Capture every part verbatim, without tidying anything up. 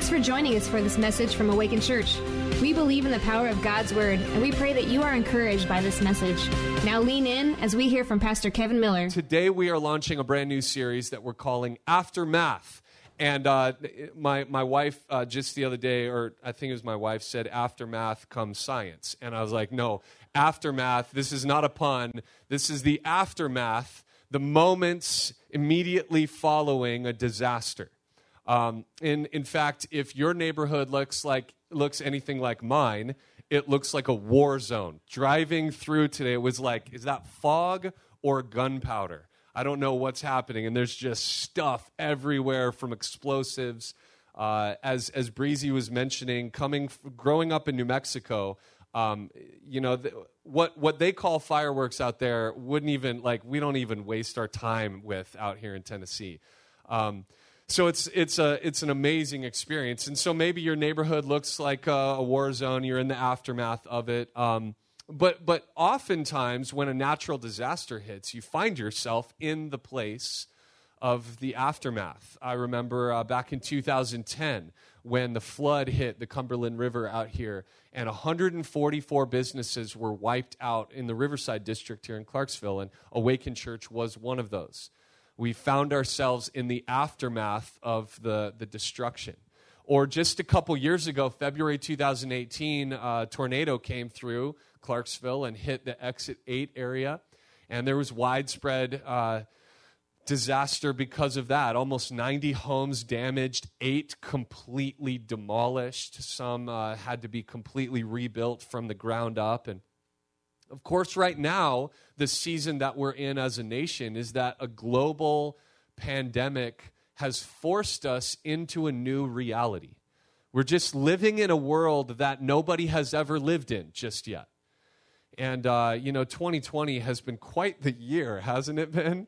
Thanks for joining us for this message from Awakened Church. We believe in the power of God's Word, and we pray that you are encouraged by this message. Now lean in as we hear from Pastor Kevin Miller. Today we are launching a brand new series that we're calling Aftermath. And uh, my, my wife uh, just the other day, or I think it was my wife, said, Aftermath comes science. And I was like, no, aftermath, this is not a pun. This is the aftermath, the moments immediately following a disaster. Um, and in fact, if your neighborhood looks like looks anything like mine, it looks like a war zone. Driving through today was like, is that fog or gunpowder? I don't know what's happening, and there's just stuff everywhere from explosives. Uh, as as Breezy was mentioning, coming growing up in New Mexico, um, you know the, what what they call fireworks out there wouldn't even like we don't even waste our time with out here in Tennessee. Um, So it's it's a it's an amazing experience, and so maybe your neighborhood looks like a, a war zone. You're in the aftermath of it, um, but but oftentimes when a natural disaster hits, you find yourself in the place of the aftermath. I remember uh, back in two thousand ten when the flood hit the Cumberland River out here, and one hundred forty-four businesses were wiped out in the Riverside District here in Clarksville, and Awakened Church was one of those. We found ourselves in the aftermath of the, the destruction. Or just a couple years ago, February two thousand eighteen, a tornado came through Clarksville and hit the Exit eight area. And there was widespread uh, disaster because of that. Almost ninety homes damaged, eight completely demolished. Some uh, had to be completely rebuilt from the ground up. And of course, right now, the season that we're in as a nation is that a global pandemic has forced us into a new reality. We're just living in a world that nobody has ever lived in just yet. And, uh, you know, twenty twenty has been quite the year, hasn't it been?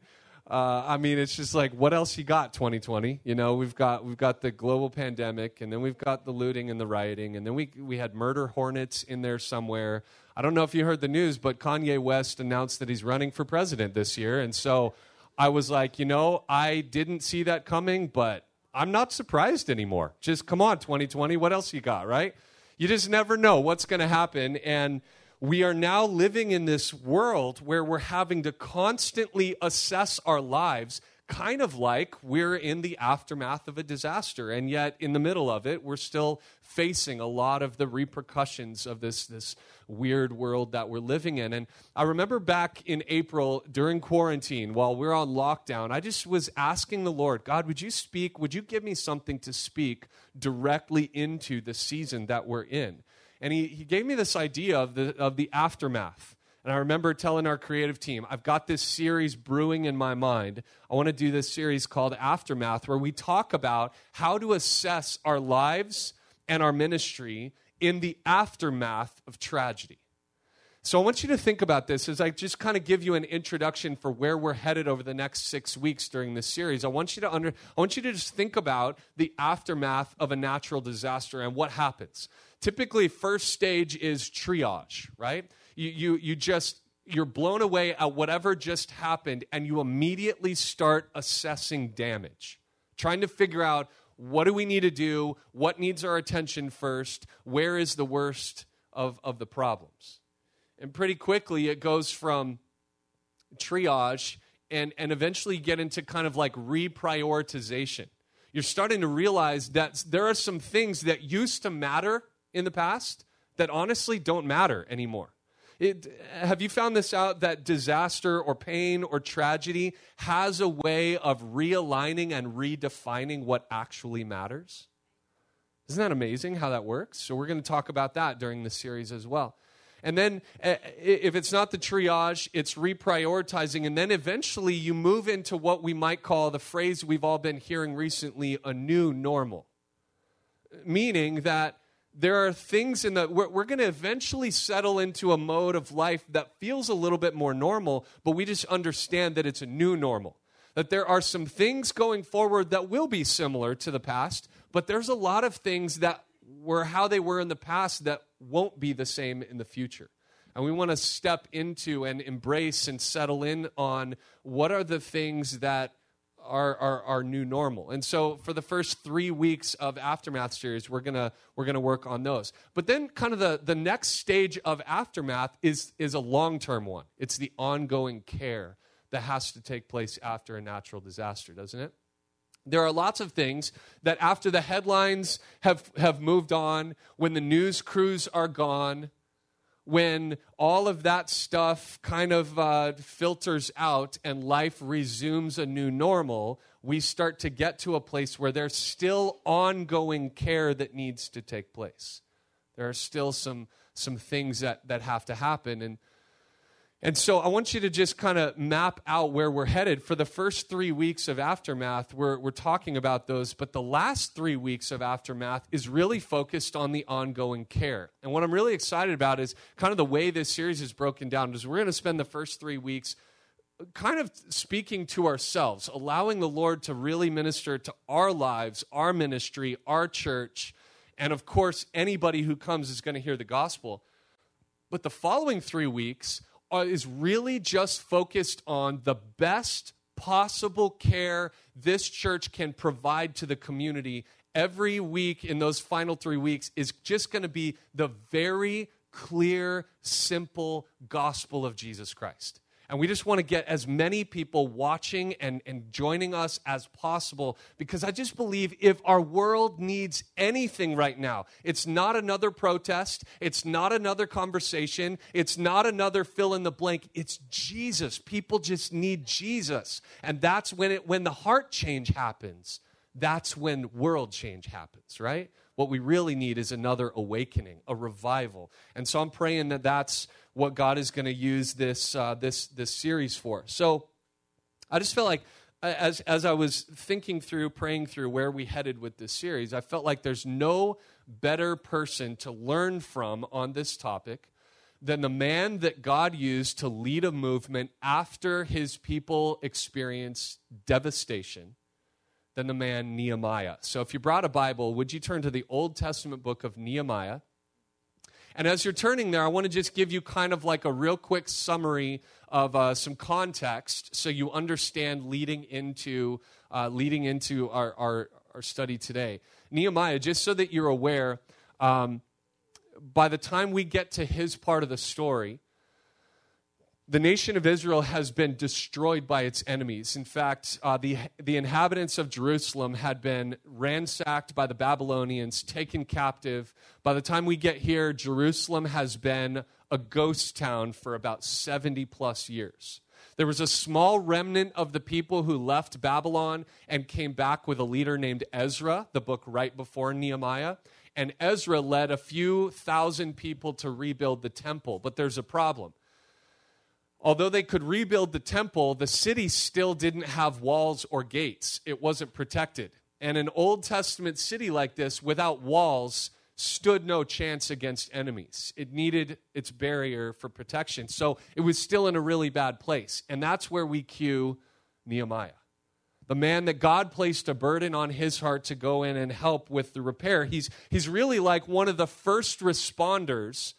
Uh, I mean, it's just like, what else you got, twenty twenty? You know, we've got we've got the global pandemic, and then we've got the looting and the rioting, and then we we had murder hornets in there somewhere. I don't know if you heard the news, but Kanye West announced that he's running for president this year, and so I was like, you know, I didn't see that coming, but I'm not surprised anymore. Just come on, twenty twenty, what else you got, right? You just never know what's going to happen, and we are now living in this world where we're having to constantly assess our lives, kind of like we're in the aftermath of a disaster. And yet, in the middle of it, we're still facing a lot of the repercussions of this, this weird world that we're living in. And I remember back in April during quarantine, while we're on lockdown, I just was asking the Lord, God, would you speak? Would you give me something to speak directly into the season that we're in? And he, he gave me this idea of the of the aftermath. And I remember telling our creative team, I've got this series brewing in my mind. I want to do this series called Aftermath, where we talk about how to assess our lives and our ministry in the aftermath of tragedy. So I want you to think about this as I just kind of give you an introduction for where we're headed over the next six weeks during this series. I want you to under, I want you to just think about the aftermath of a natural disaster and what happens. Typically, first stage is triage, right? You you you just you're blown away at whatever just happened, and you immediately start assessing damage, trying to figure out what do we need to do, what needs our attention first, where is the worst of, of the problems. And pretty quickly, it goes from triage and, and eventually get into kind of like reprioritization. You're starting to realize that there are some things that used to matter in the past that honestly don't matter anymore. It, have you found this out, that disaster or pain or tragedy has a way of realigning and redefining what actually matters? Isn't that amazing how that works? So we're going to talk about that during this series as well. And then if it's not the triage, it's reprioritizing. And then eventually you move into what we might call the phrase we've all been hearing recently, a new normal. Meaning that there are things in the, we're, we're going to eventually settle into a mode of life that feels a little bit more normal, but we just understand that it's a new normal. That there are some things going forward that will be similar to the past, but there's a lot of things that were how they were in the past that won't be the same in the future. And we want to step into and embrace and settle in on what are the things that our, our, our new normal. And so for the first three weeks of Aftermath series, we're gonna we're gonna work on those. But then kind of the, the next stage of Aftermath is is a long-term one. It's the ongoing care that has to take place after a natural disaster, doesn't it? There are lots of things that after the headlines have, have moved on, when the news crews are gone, when all of that stuff kind of uh, filters out and life resumes a new normal, we start to get to a place where there's still ongoing care that needs to take place. There are still some some things that, that have to happen. And And so I want you to just kind of map out where we're headed. For the first three weeks of Aftermath, we're we're talking about those, but the last three weeks of Aftermath is really focused on the ongoing care. And what I'm really excited about is kind of the way this series is broken down, is we're going to spend the first three weeks kind of speaking to ourselves, allowing the Lord to really minister to our lives, our ministry, our church, and of course, anybody who comes is going to hear the gospel. But the following three weeks is really just focused on the best possible care this church can provide to the community. Every week in those final three weeks is just going to be the very clear, simple gospel of Jesus Christ. And we just want to get as many people watching and, and joining us as possible, because I just believe if our world needs anything right now, it's not another protest, it's not another conversation, it's not another fill in the blank, it's Jesus. People just need Jesus. And that's when it when the heart change happens, that's when world change happens, right? What we really need is another awakening, a revival. And so I'm praying that that's what God is going to use this uh, this this series for. So I just felt like as as I was thinking through, praying through where we headed with this series, I felt like there's no better person to learn from on this topic than the man that God used to lead a movement after his people experienced devastation than the man Nehemiah. So if you brought a Bible, would you turn to the Old Testament book of Nehemiah? And as you're turning there, I want to just give you kind of like a real quick summary of uh, some context so you understand leading into uh, leading into our, our, our study today. Nehemiah, just so that you're aware, um, by the time we get to his part of the story, the nation of Israel has been destroyed by its enemies. In fact, uh, the, the inhabitants of Jerusalem had been ransacked by the Babylonians, taken captive. By the time we get here, Jerusalem has been a ghost town for about seventy plus years. There was a small remnant of the people who left Babylon and came back with a leader named Ezra, the book right before Nehemiah. And Ezra led a few thousand people to rebuild the temple. But there's a problem. Although they could rebuild the temple, the city still didn't have walls or gates. It wasn't protected. And an Old Testament city like this, without walls, stood no chance against enemies. It needed its barrier for protection. So it was still in a really bad place. And that's where we cue Nehemiah, the man that God placed a burden on his heart to go in and help with the repair. He's, he's really like one of the first responders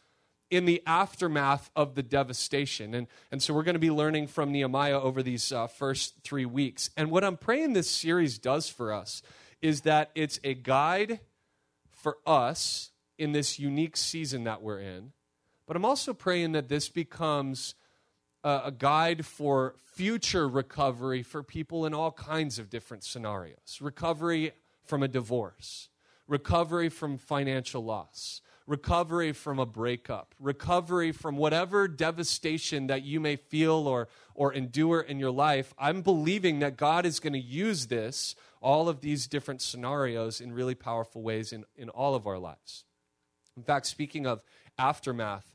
in the aftermath of the devastation. And, and so we're going to be learning from Nehemiah over these uh, first three weeks. And what I'm praying this series does for us is that it's a guide for us in this unique season that we're in. But I'm also praying that this becomes a, a guide for future recovery for people in all kinds of different scenarios. Recovery from a divorce, recovery from financial loss, recovery from a breakup, recovery from whatever devastation that you may feel or or endure in your life. I'm believing that God is going to use this, all of these different scenarios, in really powerful ways in, in all of our lives. In fact, speaking of aftermath,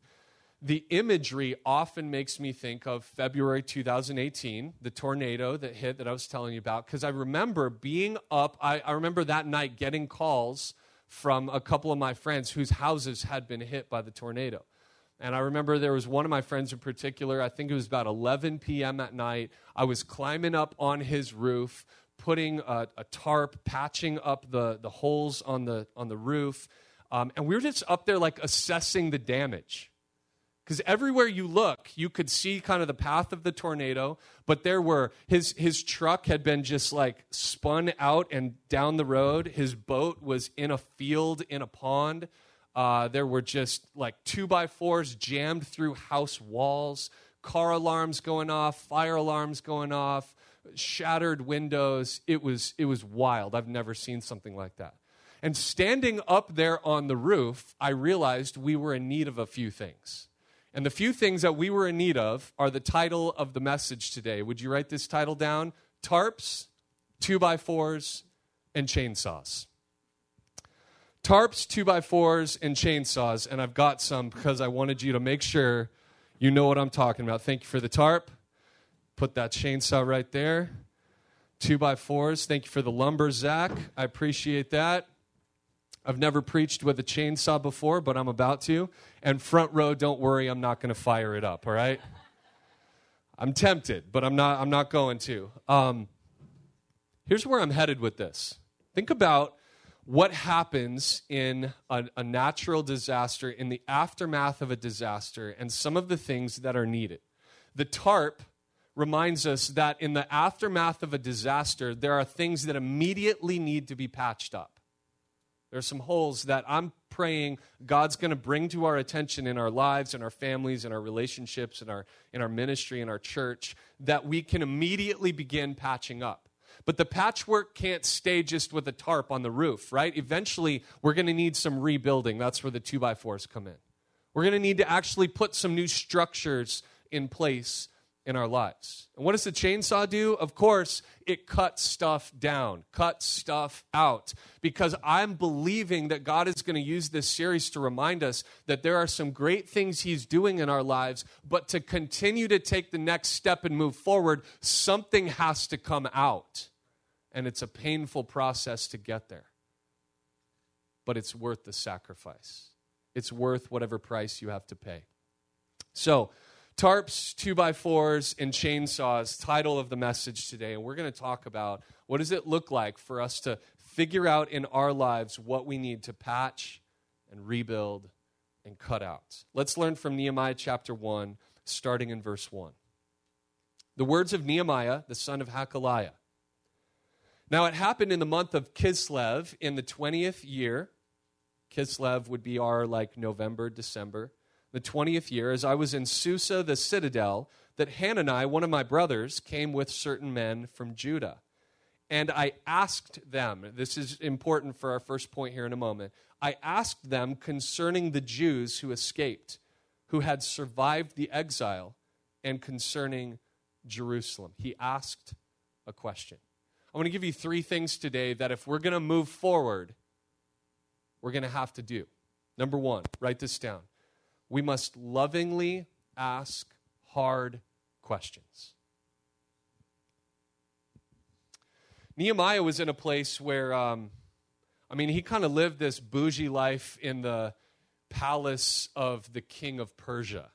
the imagery often makes me think of February two thousand eighteen, the tornado that hit that I was telling you about, because I remember being up, I, I remember that night getting calls from a couple of my friends whose houses had been hit by the tornado. And I remember there was one of my friends in particular, I think it was about eleven p.m. at night. I was climbing up on his roof, putting a, a tarp, patching up the, the holes on the on the roof. Um, and we were just up there like assessing the damage, Because everywhere you look, you could see kind of the path of the tornado, but there were, his his truck had been just like spun out and down the road. His boat was in a field, in a pond. Uh, there were just like two-by-fours jammed through house walls, car alarms going off, fire alarms going off, shattered windows. It was it was wild. I've never seen something like that. And standing up there on the roof, I realized we were in need of a few things. And the few things that we were in need of are the title of the message today. Would you write this title down? Tarps, two-by-fours, and chainsaws. Tarps, two-by-fours, and chainsaws. And I've got some because I wanted you to make sure you know what I'm talking about. Thank you for the tarp. Put that chainsaw right there. Two-by-fours. Thank you for the lumber, Zach. I appreciate that. I've never preached with a chainsaw before, but I'm about to. And front row, don't worry, I'm not going to fire it up, all right? I'm tempted, but I'm not I'm not going to. Um, here's where I'm headed with this. Think about what happens in a, a natural disaster, in the aftermath of a disaster, and some of the things that are needed. The tarp reminds us that in the aftermath of a disaster, there are things that immediately need to be patched up. There are some holes that I'm praying God's going to bring to our attention in our lives, in our families, in our relationships, in our in our ministry, in our church, that we can immediately begin patching up. But the patchwork can't stay just with a tarp on the roof, right? Eventually, we're going to need some rebuilding. That's where the two-by-fours come in. We're going to need to actually put some new structures in place in our lives. And what does the chainsaw do? Of course, it cuts stuff down, cuts stuff out, because I'm believing that God is going to use this series to remind us that there are some great things he's doing in our lives, but to continue to take the next step and move forward, something has to come out. And it's a painful process to get there. But it's worth the sacrifice. It's worth whatever price you have to pay. So, tarps, two-by-fours, and chainsaws, title of the message today. And we're going to talk about what does it look like for us to figure out in our lives what we need to patch and rebuild and cut out. Let's learn from Nehemiah chapter one, starting in verse one. The words of Nehemiah, the son of Hakaliah. Now it happened in the month of Kislev in the twentieth year. Kislev would be our like November, December. The twentieth year, as I was in Susa, the citadel, that Hanani, one of my brothers, came with certain men from Judah. And I asked them, this is important for our first point here in a moment, I asked them concerning the Jews who escaped, who had survived the exile, and concerning Jerusalem. He asked a question. I want to give you three things today that if we're going to move forward, we're going to have to do. Number one, write this down. We must lovingly ask hard questions. Nehemiah was in a place where, um, I mean, he kind of lived this bougie life in the palace of the king of Persia.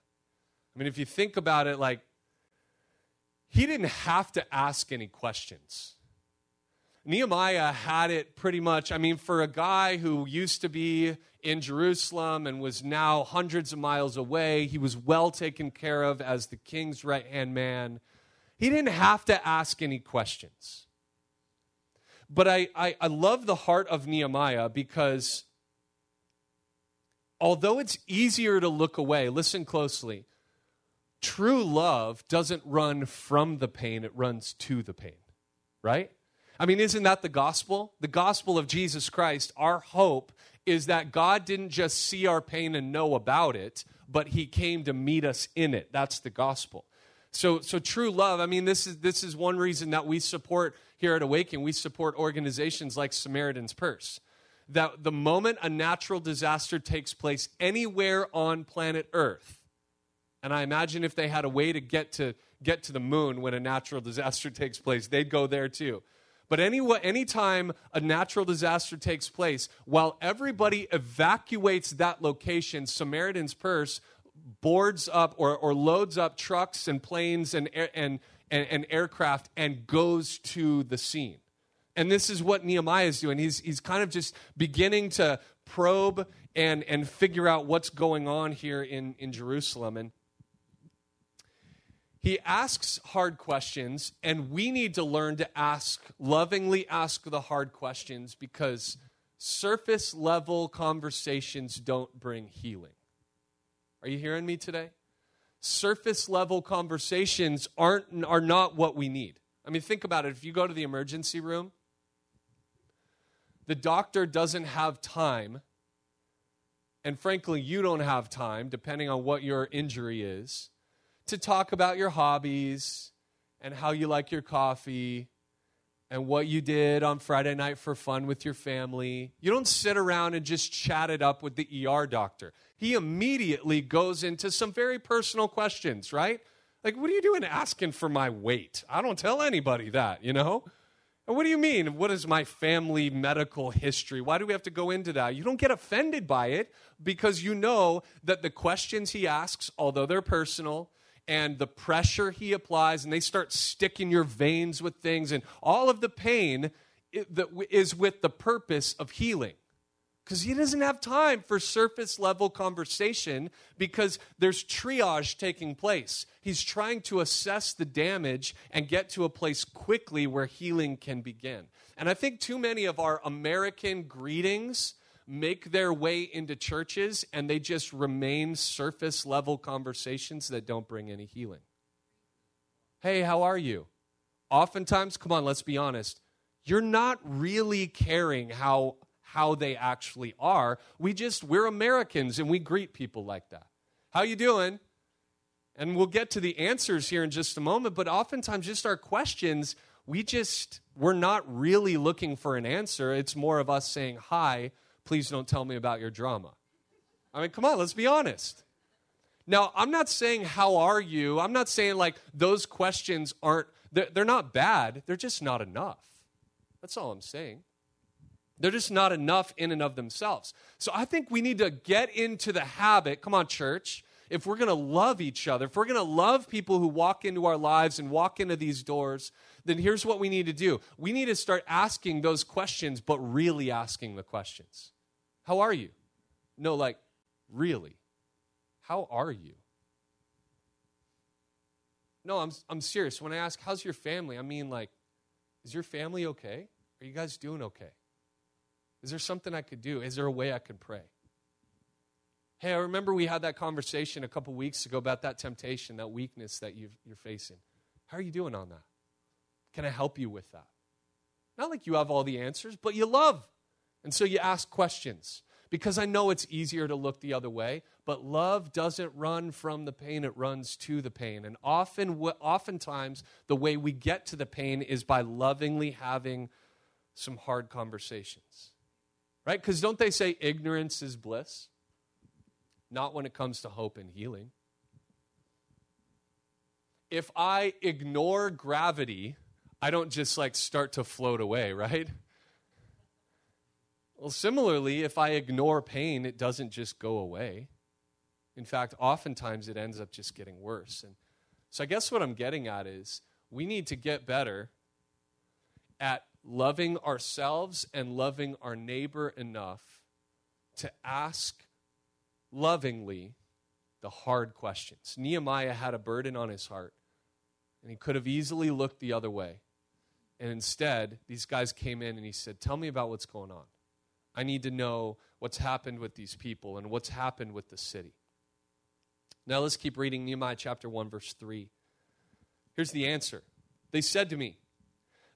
I mean, if you think about it, like, he didn't have to ask any questions. Nehemiah had it pretty much. I mean, for a guy who used to be in Jerusalem and was now hundreds of miles away, he was well taken care of as the king's right-hand man. He didn't have to ask any questions. But I, I, I love the heart of Nehemiah because although it's easier to look away, listen closely, true love doesn't run from the pain, it runs to the pain, right? I mean, isn't that the gospel? The gospel of Jesus Christ, our hope is that God didn't just see our pain and know about it, but he came to meet us in it. That's the gospel. So so true love, I mean, this is this is one reason that we support here at Awaken, we support organizations like Samaritan's Purse. That the moment a natural disaster takes place anywhere on planet Earth, and I imagine if they had a way to get to get to the moon when a natural disaster takes place, they'd go there too. But any anytime a natural disaster takes place, while everybody evacuates that location, Samaritan's Purse boards up or, or loads up trucks and planes and, and, and, and aircraft and goes to the scene. And this is what Nehemiah is doing. He's, he's kind of just beginning to probe and and figure out what's going on here in, in Jerusalem. And he asks hard questions, and we need to learn to ask, lovingly ask the hard questions, because surface-level conversations don't bring healing. Are you hearing me today? Surface-level conversations aren't are not what we need. I mean, think about it. If you go to the emergency room, the doctor doesn't have time, and frankly, you don't have time, depending on what your injury is, to talk about your hobbies and how you like your coffee and what you did on Friday night for fun with your family. You don't sit around and just chat it up with the E R doctor. He immediately goes into some very personal questions, right? Like, what are you doing asking for my weight? I don't tell anybody that, you know? And what do you mean? What is my family medical history? Why do we have to go into that? You don't get offended by it, because you know that the questions he asks, although they're personal, and the pressure he applies, and they start sticking your veins with things, and all of the pain is with the purpose of healing. Because he doesn't have time for surface-level conversation, because there's triage taking place. He's trying to assess the damage and get to a place quickly where healing can begin. And I think too many of our American greetings make their way into churches, and they just remain surface-level conversations that don't bring any healing. Hey, how are you? Oftentimes, come on, let's be honest, you're not really caring how how they actually are. We just, we're Americans, and we greet people like that. How you doing? And we'll get to the answers here in just a moment, but oftentimes just our questions, we just, we're not really looking for an answer. It's more of us saying, hi, please don't tell me about your drama. I mean, come on, let's be honest. Now, I'm not saying, how are you? I'm not saying, like, those questions aren't, they're, they're not bad. They're just not enough. That's all I'm saying. They're just not enough in and of themselves. So I think we need to get into the habit, come on, church, if we're going to love each other, if we're going to love people who walk into our lives and walk into these doors, then here's what we need to do. We need to start asking those questions, but really asking the questions. How are you? No, like, really? How are you? No, I'm I'm serious. When I ask, how's your family? I mean, like, is your family okay? Are you guys doing okay? Is there something I could do? Is there a way I could pray? Hey, I remember we had that conversation a couple weeks ago about that temptation, that weakness that you've, you're facing. How are you doing on that? Can I help you with that? Not like you have all the answers, but you love. And so you ask questions. Because I know it's easier to look the other way, but love doesn't run from the pain, it runs to the pain. And often, oftentimes, the way we get to the pain is by lovingly having some hard conversations. Right? Because don't they say ignorance is bliss? Not when it comes to hope and healing. If I ignore gravity, I don't just like start to float away, right? Well, similarly, if I ignore pain, it doesn't just go away. In fact, oftentimes it ends up just getting worse. And so I guess what I'm getting at is we need to get better at loving ourselves and loving our neighbor enough to ask lovingly the hard questions. Nehemiah had a burden on his heart, and he could have easily looked the other way. And instead, these guys came in and he said, tell me about what's going on. I need to know what's happened with these people and what's happened with the city. Now let's keep reading Nehemiah chapter one, verse three. Here's the answer. They said to me,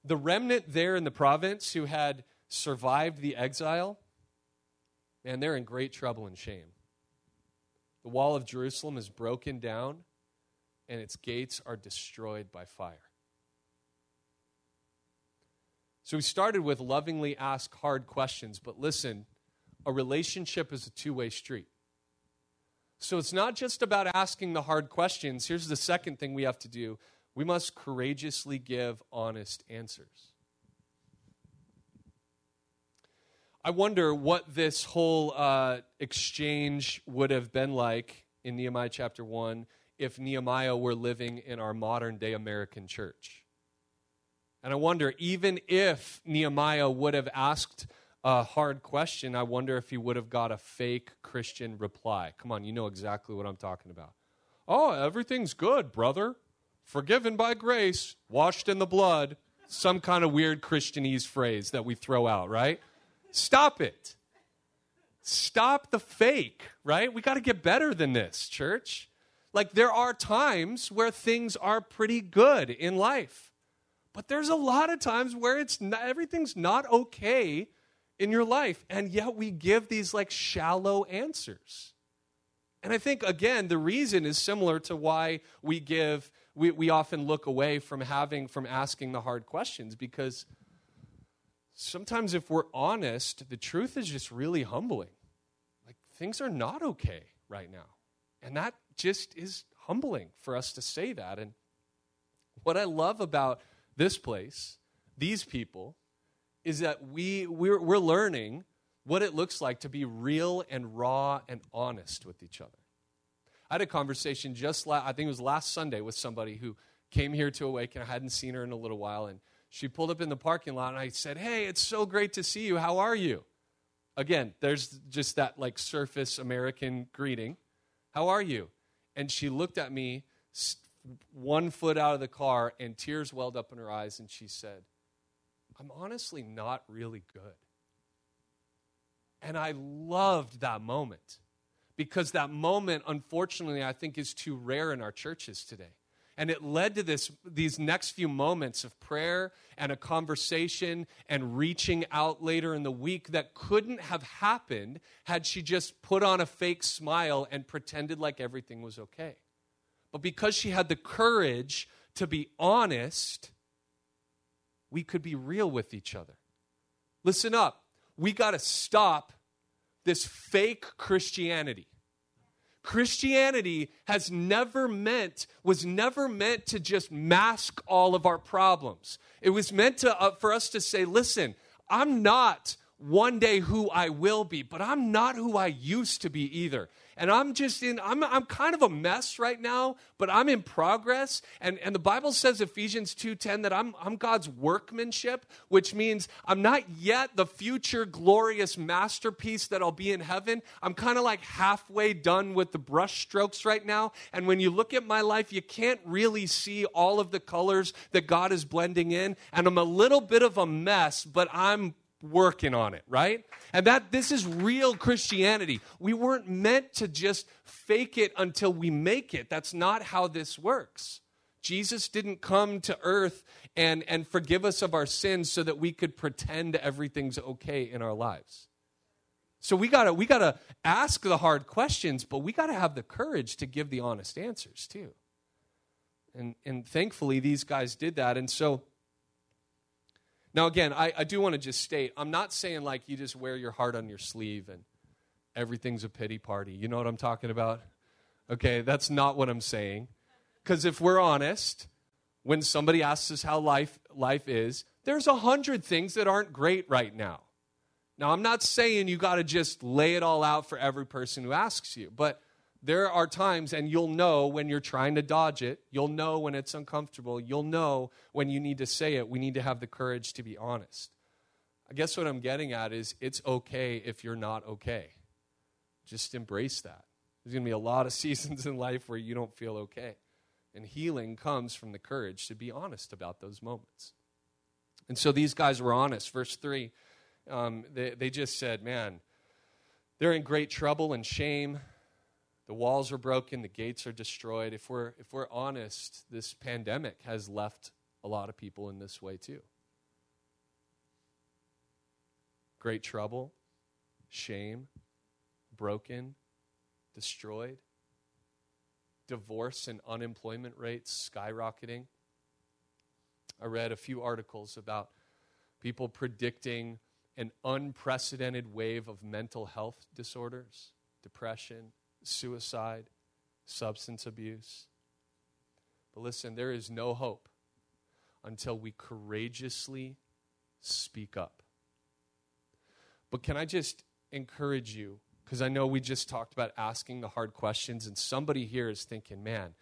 the remnant there in the province who had survived the exile, man, they're in great trouble and shame. The wall of Jerusalem is broken down, and its gates are destroyed by fire. So we started with lovingly ask hard questions, but listen, a relationship is a two-way street. So it's not just about asking the hard questions. Here's the second thing we have to do. We must courageously give honest answers. I wonder what this whole uh, exchange would have been like in Nehemiah chapter one if Nehemiah were living in our modern-day American church. And I wonder, even if Nehemiah would have asked a hard question, I wonder if he would have got a fake Christian reply. Come on, you know exactly what I'm talking about. Oh, everything's good, brother. Forgiven by grace, washed in the blood. Some kind of weird Christianese phrase that we throw out, right? Stop it. Stop the fake, right? We got to get better than this, church. Like, there are times where things are pretty good in life. But there's a lot of times where it's not, everything's not okay in your life. And yet we give these, like, shallow answers. And I think, again, the reason is similar to why we give, we, we often look away from having, from asking the hard questions. Because sometimes if we're honest, the truth is just really humbling. Like, things are not okay right now. And that just is humbling for us to say that. And what I love about this place, these people, is that we, we're, we're learning what it looks like to be real and raw and honest with each other. I had a conversation just last, I think it was last Sunday, with somebody who came here to Awaken. I hadn't seen her in a little while, and she pulled up in the parking lot, and I said, hey, it's so great to see you. How are you? Again, there's just that, like, surface American greeting. How are you? And she looked at me, one foot out of the car, and tears welled up in her eyes, and she said, I'm honestly not really good. And I loved that moment, because that moment, unfortunately, I think is too rare in our churches today. And it led to this these next few moments of prayer and a conversation and reaching out later in the week that couldn't have happened had she just put on a fake smile and pretended like everything was okay. But because she had the courage to be honest, we could be real with each other. Listen up. We got to stop this fake Christianity. Christianity has never meant, was never meant to just mask all of our problems. It was meant to, uh, for us to say, listen, I'm not one day who I will be, but I'm not who I used to be either. And I'm just in, I'm, I'm kind of a mess right now, but I'm in progress. And, and the Bible says, Ephesians two ten, that I'm, I'm God's workmanship, which means I'm not yet the future glorious masterpiece that I'll be in heaven. I'm kind of like halfway done with the brush strokes right now. And when you look at my life, you can't really see all of the colors that God is blending in. And I'm a little bit of a mess, but I'm working on it, right? And that this is real Christianity. We weren't meant to just fake it until we make it. That's not how this works. Jesus didn't come to earth and, and forgive us of our sins so that we could pretend everything's okay in our lives. So we gotta we gotta ask the hard questions, but we gotta have the courage to give the honest answers too. And and thankfully these guys did that. And so now, again, I, I do want to just state, I'm not saying like you just wear your heart on your sleeve and everything's a pity party. You know what I'm talking about? Okay, that's not what I'm saying. Because if we're honest, when somebody asks us how life life is, there's a hundred things that aren't great right now. Now, I'm not saying you got to just lay it all out for every person who asks you. But there are times, and you'll know when you're trying to dodge it. You'll know when it's uncomfortable. You'll know when you need to say it. We need to have the courage to be honest. I guess what I'm getting at is it's okay if you're not okay. Just embrace that. There's going to be a lot of seasons in life where you don't feel okay. And healing comes from the courage to be honest about those moments. And so these guys were honest. Verse three, um, they, they just said, man, they're in great trouble and shame. The walls are broken, the gates are destroyed. If we're if we're honest, this pandemic has left a lot of people in this way too. Great trouble, shame, broken, destroyed. Divorce and unemployment rates skyrocketing. I read a few articles about people predicting an unprecedented wave of mental health disorders, depression, suicide, substance abuse. But listen, there is no hope until we courageously speak up. But can I just encourage you, because I know we just talked about asking the hard questions, and somebody here is thinking, man,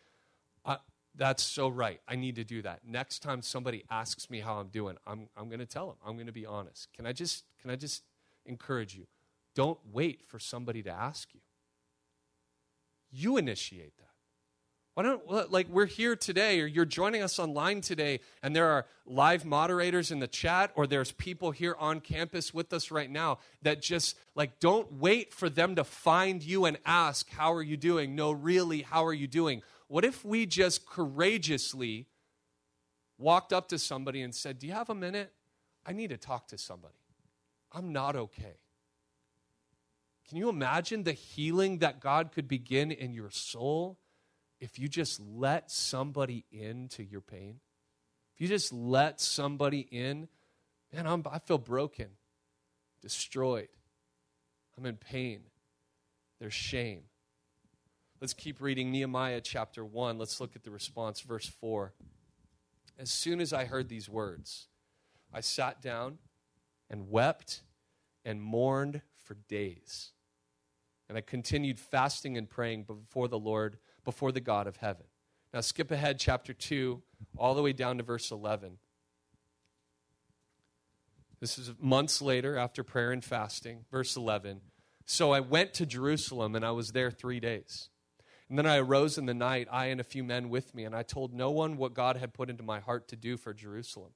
I, that's so right. I need to do that. Next time somebody asks me how I'm doing, I'm, I'm going to tell them. I'm going to be honest. Can I just, can I just encourage you. Don't wait for somebody to ask you. You initiate that. Why don't, like, we're here today, or you're joining us online today, and there are live moderators in the chat, or there's people here on campus with us right now that just, like, don't wait for them to find you and ask, how are you doing? No, really, how are you doing? What if we just courageously walked up to somebody and said, do you have a minute? I need to talk to somebody. I'm not okay. Can you imagine the healing that God could begin in your soul? If you just let somebody into your pain, if you just let somebody in, man, I'm, I feel broken, destroyed. I'm in pain. There's shame. Let's keep reading Nehemiah chapter one. Let's look at the response, verse four. As soon as I heard these words, I sat down and wept and mourned for days. And I continued fasting and praying before the Lord, before the God of heaven. Now skip ahead, chapter two, all the way down to verse eleven. This is months later after prayer and fasting, verse eleven. So I went to Jerusalem, and I was there three days. And then I arose in the night, I and a few men with me, and I told no one what God had put into my heart to do for Jerusalem.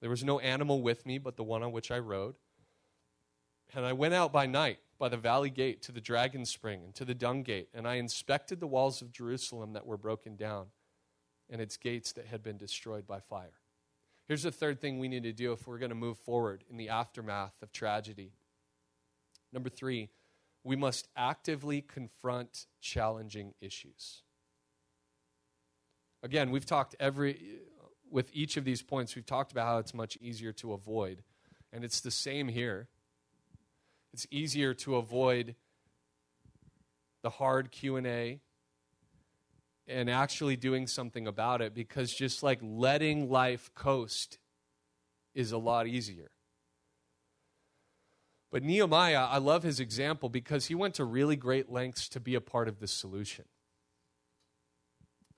There was no animal with me but the one on which I rode. And I went out by night, by the valley gate to the dragon spring and to the dung gate, and I inspected the walls of Jerusalem that were broken down and its gates that had been destroyed by fire. Here's the third thing we need to do if we're going to move forward in the aftermath of tragedy. Number three, we must actively confront challenging issues. Again, we've talked every, with each of these points, we've talked about how it's much easier to avoid, and it's the same here. It's easier to avoid the hard Q and A and actually doing something about it, because just like letting life coast is a lot easier. But Nehemiah, I love his example because he went to really great lengths to be a part of the solution.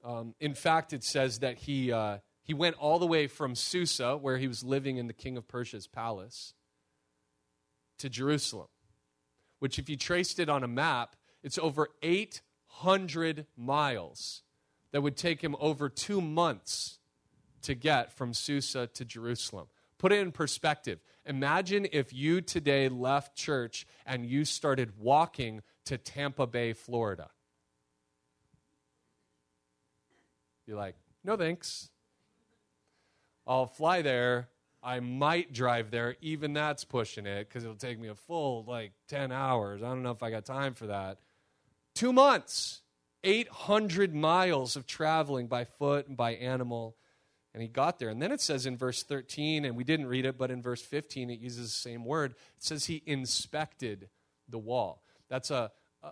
Um, in fact, it says that he, uh, he went all the way from Susa, where he was living in the king of Persia's palace, to Jerusalem, which if you traced it on a map, it's over eight hundred miles that would take him over two months to get from Susa to Jerusalem. Put it in perspective. Imagine if you today left church and you started walking to Tampa Bay, Florida. You're like, no thanks. I'll fly there. I might drive there. Even that's pushing it because it'll take me a full, like, ten hours. I don't know if I got time for that. Two months, eight hundred miles of traveling by foot and by animal, and he got there. And then it says in verse thirteen, and we didn't read it, but in verse fifteen it uses the same word. It says he inspected the wall. That's a, a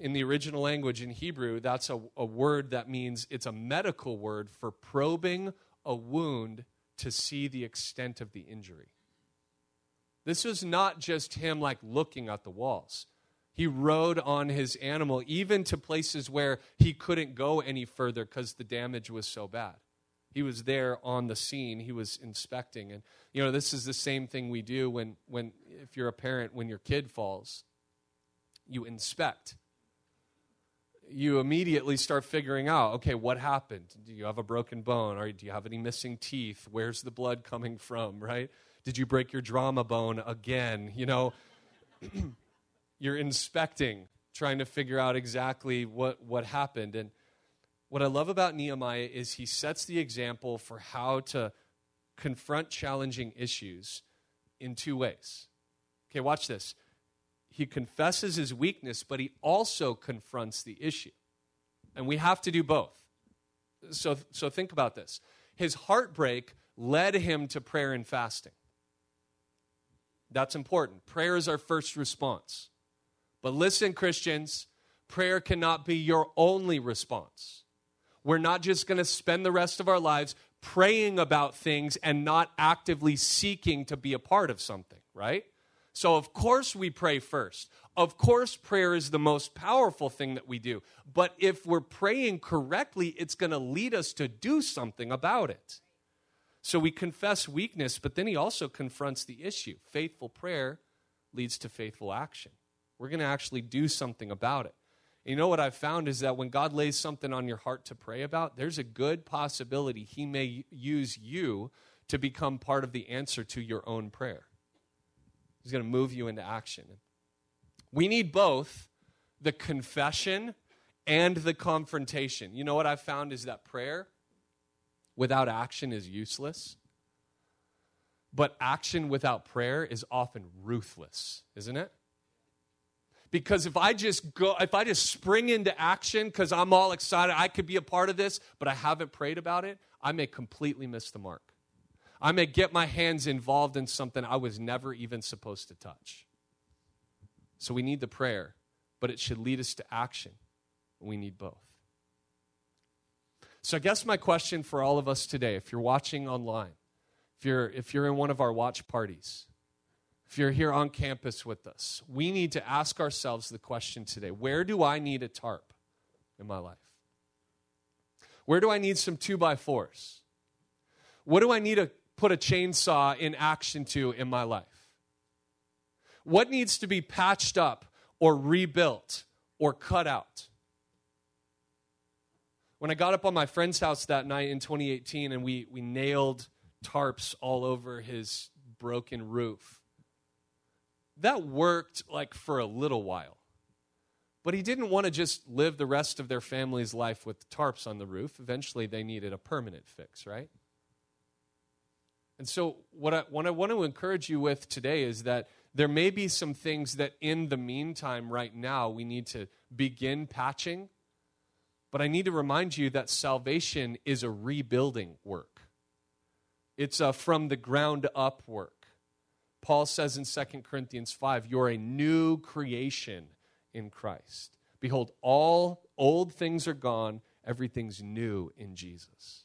in the original language in Hebrew, that's a, a word that means it's a medical word for probing a wound to see the extent of the injury. This was not just him, like, looking at the walls. He rode on his animal, even to places where he couldn't go any further because the damage was so bad. He was there on the scene. He was inspecting. And, you know, this is the same thing we do when, when if you're a parent, when your kid falls, you inspect. You immediately start figuring out, okay, what happened? Do you have a broken bone? Or do you have any missing teeth? Where's the blood coming from, right? Did you break your drama bone again? You know, you're inspecting, trying to figure out exactly what, what happened. And what I love about Nehemiah is he sets the example for how to confront challenging issues in two ways. Okay, watch this. He confesses his weakness, but he also confronts the issue. And we have to do both. So, so think about this. His heartbreak led him to prayer and fasting. That's important. Prayer is our first response. But listen, Christians, prayer cannot be your only response. We're not just going to spend the rest of our lives praying about things and not actively seeking to be a part of something, right? So, of course, we pray first. Of course, prayer is the most powerful thing that we do. But if we're praying correctly, it's going to lead us to do something about it. So we confess weakness, but then he also confronts the issue. Faithful prayer leads to faithful action. We're going to actually do something about it. And you know what I've found is that when God lays something on your heart to pray about, there's a good possibility he may use you to become part of the answer to your own prayer. He's going to move you into action. We need both the confession and the confrontation. You know what I've found is that prayer without action is useless. But action without prayer is often ruthless, isn't it? Because if I just go, if I just spring into action because I'm all excited, I could be a part of this, but I haven't prayed about it, I may completely miss the mark. I may get my hands involved in something I was never even supposed to touch. So we need the prayer, but it should lead us to action. We need both. So I guess my question for all of us today, if you're watching online, if you're if you're in one of our watch parties, if you're here on campus with us, we need to ask ourselves the question today, where do I need a tarp in my life? Where do I need some two by fours? What do I need to put a chainsaw in action to in my life? What needs to be patched up or rebuilt or cut out? When I got up on my friend's house that night in twenty eighteen and we we nailed tarps all over his broken roof, that worked like for a little while. But he didn't want to just live the rest of their family's life with tarps on the roof. Eventually they needed a permanent fix, right? And so what I, what I want to encourage you with today is that there may be some things that in the meantime right now we need to begin patching. But I need to remind you that salvation is a rebuilding work. It's a from the ground up work. Paul says in Second Corinthians five, you're a new creation in Christ. Behold, all old things are gone. Everything's new in Jesus.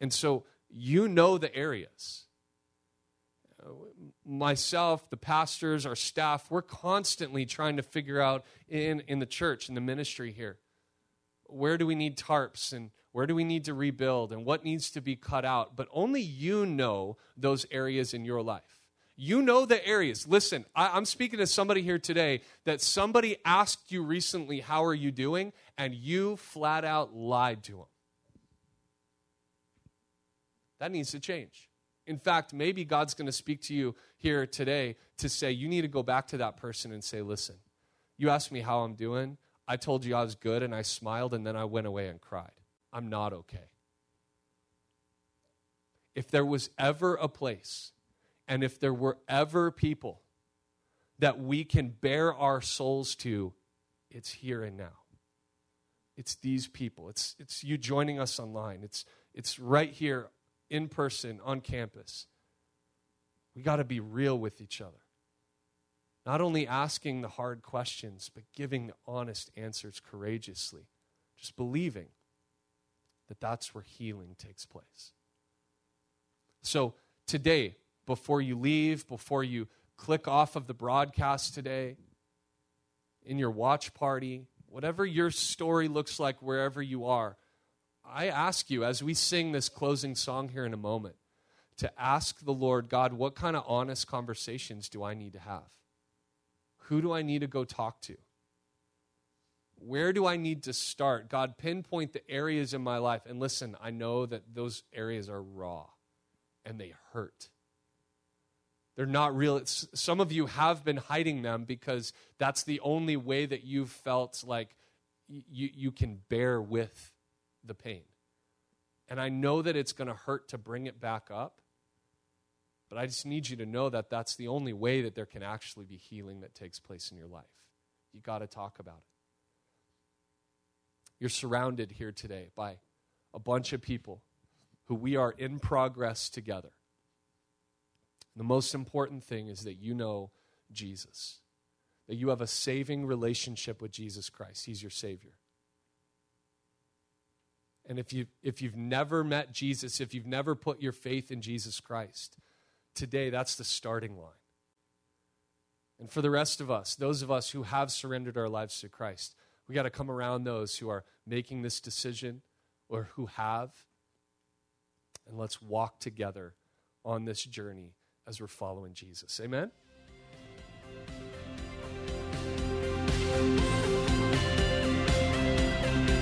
And so you know the areas. Myself, the pastors, our staff, we're constantly trying to figure out in, in the church, in the ministry here, where do we need tarps and where do we need to rebuild and what needs to be cut out? But only you know those areas in your life. You know the areas. Listen, I, I'm speaking to somebody here today that somebody asked you recently, how are you doing? And you flat out lied to them. That needs to change. In fact, maybe God's going to speak to you here today to say, you need to go back to that person and say, listen, you asked me how I'm doing. I told you I was good and I smiled and then I went away and cried. I'm not okay. If there was ever a place and if there were ever people that we can bear our souls to, it's here and now. It's these people. It's it's you joining us online. It's it's right here in person on campus. We got to be real with each other. Not only asking the hard questions, but giving the honest answers courageously. Just believing that that's where healing takes place. So today, before you leave, before you click off of the broadcast today, in your watch party, whatever your story looks like wherever you are, I ask you, as we sing this closing song here in a moment, to ask the Lord, God, what kind of honest conversations do I need to have? Who do I need to go talk to? Where do I need to start? God, pinpoint the areas in my life. And listen, I know that those areas are raw and they hurt. They're not real. It's, some of you have been hiding them because that's the only way that you've felt like you, you can bear with the pain. And I know that it's going to hurt to bring it back up. But I just need you to know that that's the only way that there can actually be healing that takes place in your life. You got to talk about it. You're surrounded here today by a bunch of people who we are in progress together. The most important thing is that you know Jesus, that you have a saving relationship with Jesus Christ. He's your Savior. And if you if you've never met Jesus, if you've never put your faith in Jesus Christ, today, that's the starting line. And for the rest of us, those of us who have surrendered our lives to Christ, we got to come around those who are making this decision or who have, and let's walk together on this journey as we're following Jesus. Amen?